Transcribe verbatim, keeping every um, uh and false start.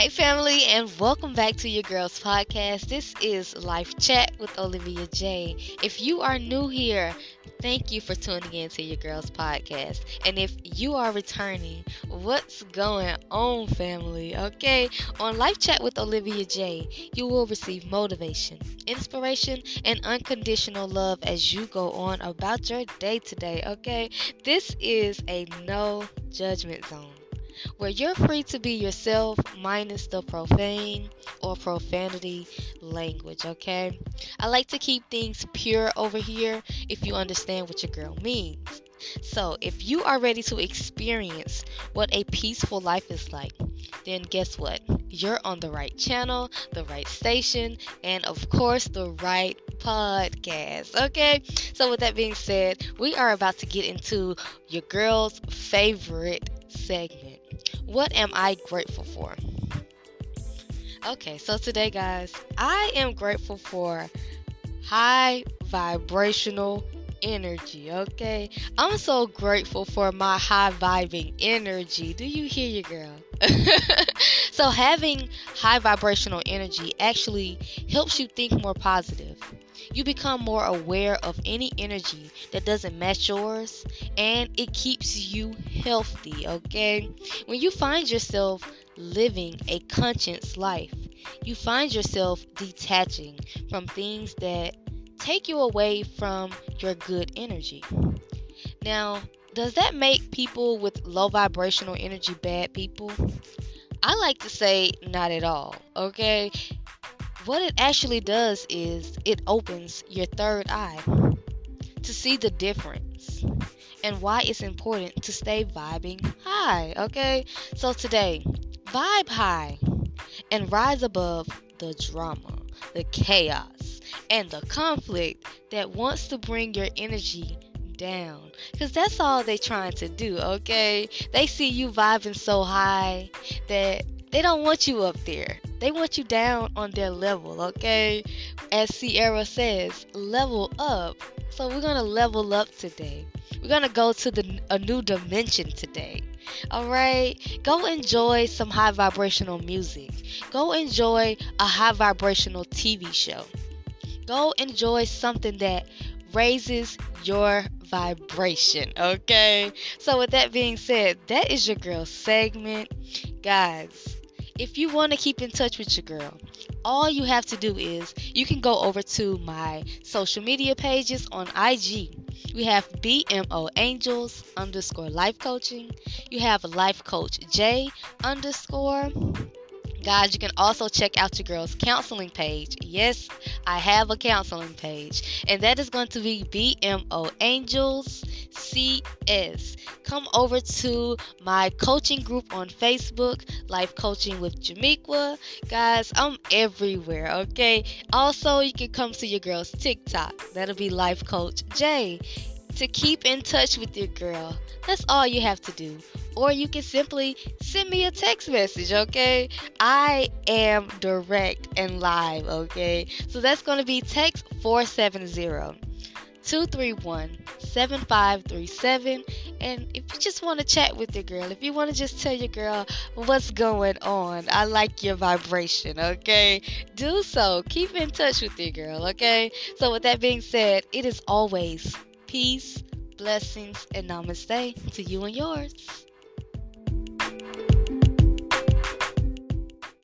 Hey family, and welcome back to your girl's podcast. This is Life Chat with Olivia J. If you are new here, thank you for tuning in to your girl's podcast. And if you are returning, what's going on, family? Okay, on Life Chat with Olivia J, you will receive motivation, inspiration, and unconditional love as you go on about your day today. Okay, this is a no judgment zone, where you're free to be yourself minus the profane or profanity language, okay? I like to keep things pure over here, if you understand what your girl means. So, if you are ready to experience what a peaceful life is like, then guess what? You're on the right channel, the right station, and of course, the right podcast, okay? So, with that being said, we are about to get into your girl's favorite segment. What am I grateful for? Okay, so today, guys, I am grateful for high vibrational energy, okay? I'm so grateful for my high vibing energy. Do you hear your girl? So having high vibrational energy actually helps you think more positive. You become more aware of any energy that doesn't match yours, and it keeps you healthy, okay? When you find yourself living a conscious life, you find yourself detaching from things that take you away from your good energy. Now, does that make people with low vibrational energy bad people? I like to say not at all, okay? What it actually does is it opens your third eye to see the difference and why it's important to stay vibing high, okay? So today, vibe high and rise above the drama, the chaos, and the conflict that wants to bring your energy down, because that's all they're trying to do, okay? They see you vibing so high that they don't want you up there. They want you down on their level, okay? As Sierra says, level up. So we're going to level up today. We're going to go to the, a new dimension today. All right? Go enjoy some high vibrational music. Go enjoy a high vibrational T V show. Go enjoy something that raises your vibration, okay? So with that being said, that is your girl segment. Guys, if you want to keep in touch with your girl, all you have to do is you can go over to my social media pages on I G. We have B M O Angels underscore life coaching. You have Life Coach J underscore. Guys, you can also check out your girl's counseling page. Yes, I have a counseling page. And that is going to be B M O Angels C S. Come over to my coaching group on Facebook, Life Coaching with Jamequa. Guys, I'm everywhere, okay? Also, you can come to your girl's TikTok. That'll be Life Coach J. To keep in touch with your girl, that's all you have to do. Or you can simply send me a text message, okay? I am direct and live, okay? So that's going to be text four seven zero, two three one, seven five three seven. And if you just want to chat with your girl, if you want to just tell your girl what's going on, I like your vibration, okay? Do so. Keep in touch with your girl, okay? So with that being said, it is always peace, blessings, and namaste to you and yours.